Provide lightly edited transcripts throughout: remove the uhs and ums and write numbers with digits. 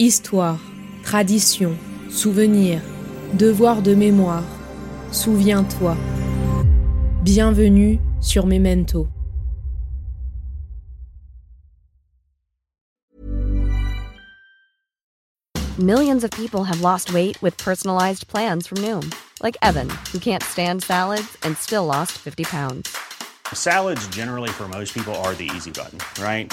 Histoire, tradition, souvenir, devoir de mémoire, souviens-toi. Bienvenue sur Memento. Millions of people have lost weight with personalized plans from Noom, like Evan, who can't stand salads and still lost 50 pounds. Salads generally for most people are the easy button, right?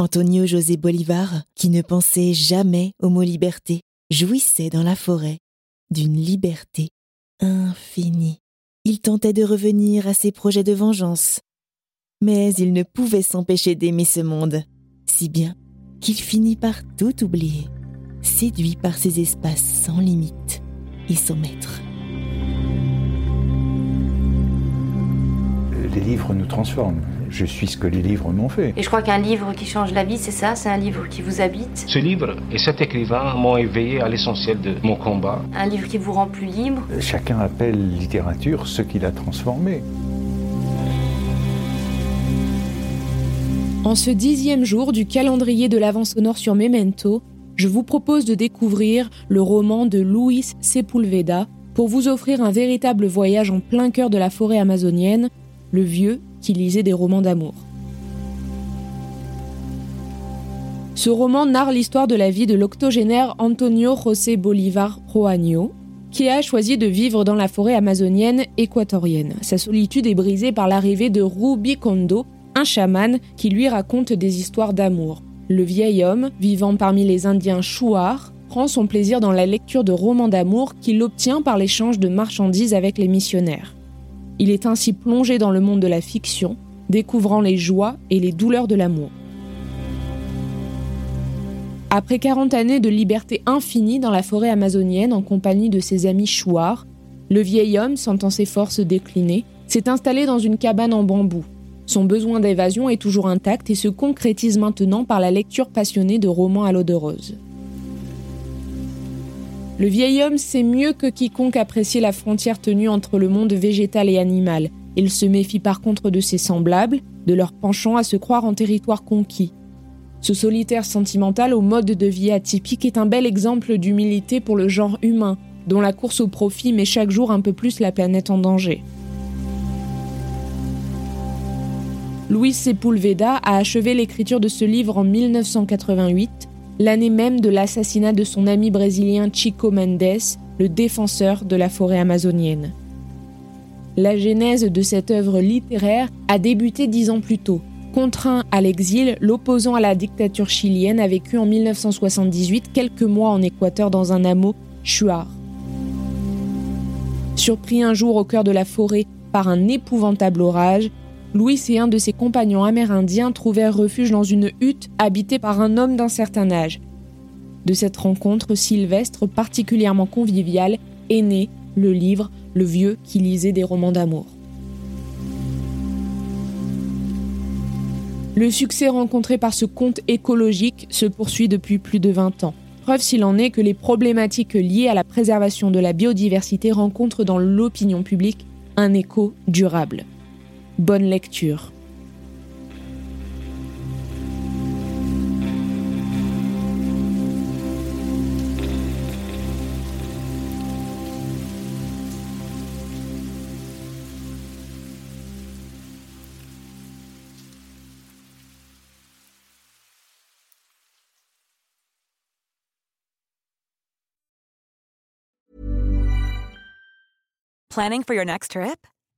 Antonio José Bolivar, qui ne pensait jamais au mot liberté, jouissait dans la forêt d'une liberté infinie. Il tentait de revenir à ses projets de vengeance, mais il ne pouvait s'empêcher d'aimer ce monde, si bien qu'il finit par tout oublier, séduit par ces espaces sans limite et sans maître. Les livres nous transforment. Je suis ce que les livres m'ont fait. Et je crois qu'un livre qui change la vie, c'est ça, c'est un livre qui vous habite. Ce livre et cet écrivain m'ont éveillé à l'essentiel de mon combat. Un livre qui vous rend plus libre. Chacun appelle littérature ce qui l'a transformé. En ce 10e jour du calendrier de l'Avent sonore sur Memento, je vous propose de découvrir le roman de Luis Sepúlveda pour vous offrir un véritable voyage en plein cœur de la forêt amazonienne, le vieux qui lisait des romans d'amour. Ce roman narre l'histoire de la vie de l'octogénaire Antonio José Bolivar Roaño, qui a choisi de vivre dans la forêt amazonienne équatorienne. Sa solitude est brisée par l'arrivée de Rubicondo, un chaman qui lui raconte des histoires d'amour. Le vieil homme, vivant parmi les Indiens Shuar, prend son plaisir dans la lecture de romans d'amour qu'il obtient par l'échange de marchandises avec les missionnaires. Il est ainsi plongé dans le monde de la fiction, découvrant les joies et les douleurs de l'amour. Après 40 années de liberté infinie dans la forêt amazonienne en compagnie de ses amis Shuar, le vieil homme, sentant ses forces décliner, s'est installé dans une cabane en bambou. Son besoin d'évasion est toujours intact et se concrétise maintenant par la lecture passionnée de romans à l'eau de rose. Le vieil homme sait mieux que quiconque apprécier la frontière tenue entre le monde végétal et animal. Il se méfie par contre de ses semblables, de leur penchant à se croire en territoire conquis. Ce solitaire sentimental au mode de vie atypique est un bel exemple d'humilité pour le genre humain, dont la course au profit met chaque jour un peu plus la planète en danger. Luis Sepúlveda a achevé l'écriture de ce livre en 1988, l'année même de l'assassinat de son ami brésilien Chico Mendes, le défenseur de la forêt amazonienne. La genèse de cette œuvre littéraire a débuté 10 ans plus tôt. Contraint à l'exil, l'opposant à la dictature chilienne a vécu en 1978 quelques mois en Équateur dans un hameau Shuar. Surpris un jour au cœur de la forêt par un épouvantable orage, Luis et un de ses compagnons amérindiens trouvèrent refuge dans une hutte habitée par un homme d'un certain âge. De cette rencontre sylvestre particulièrement conviviale est né le livre « Le vieux qui lisait des romans d'amour ». Le succès rencontré par ce conte écologique se poursuit depuis plus de 20 ans. Preuve s'il en est que les problématiques liées à la préservation de la biodiversité rencontrent dans l'opinion publique un écho durable. Bonne lecture. Planning for your next trip?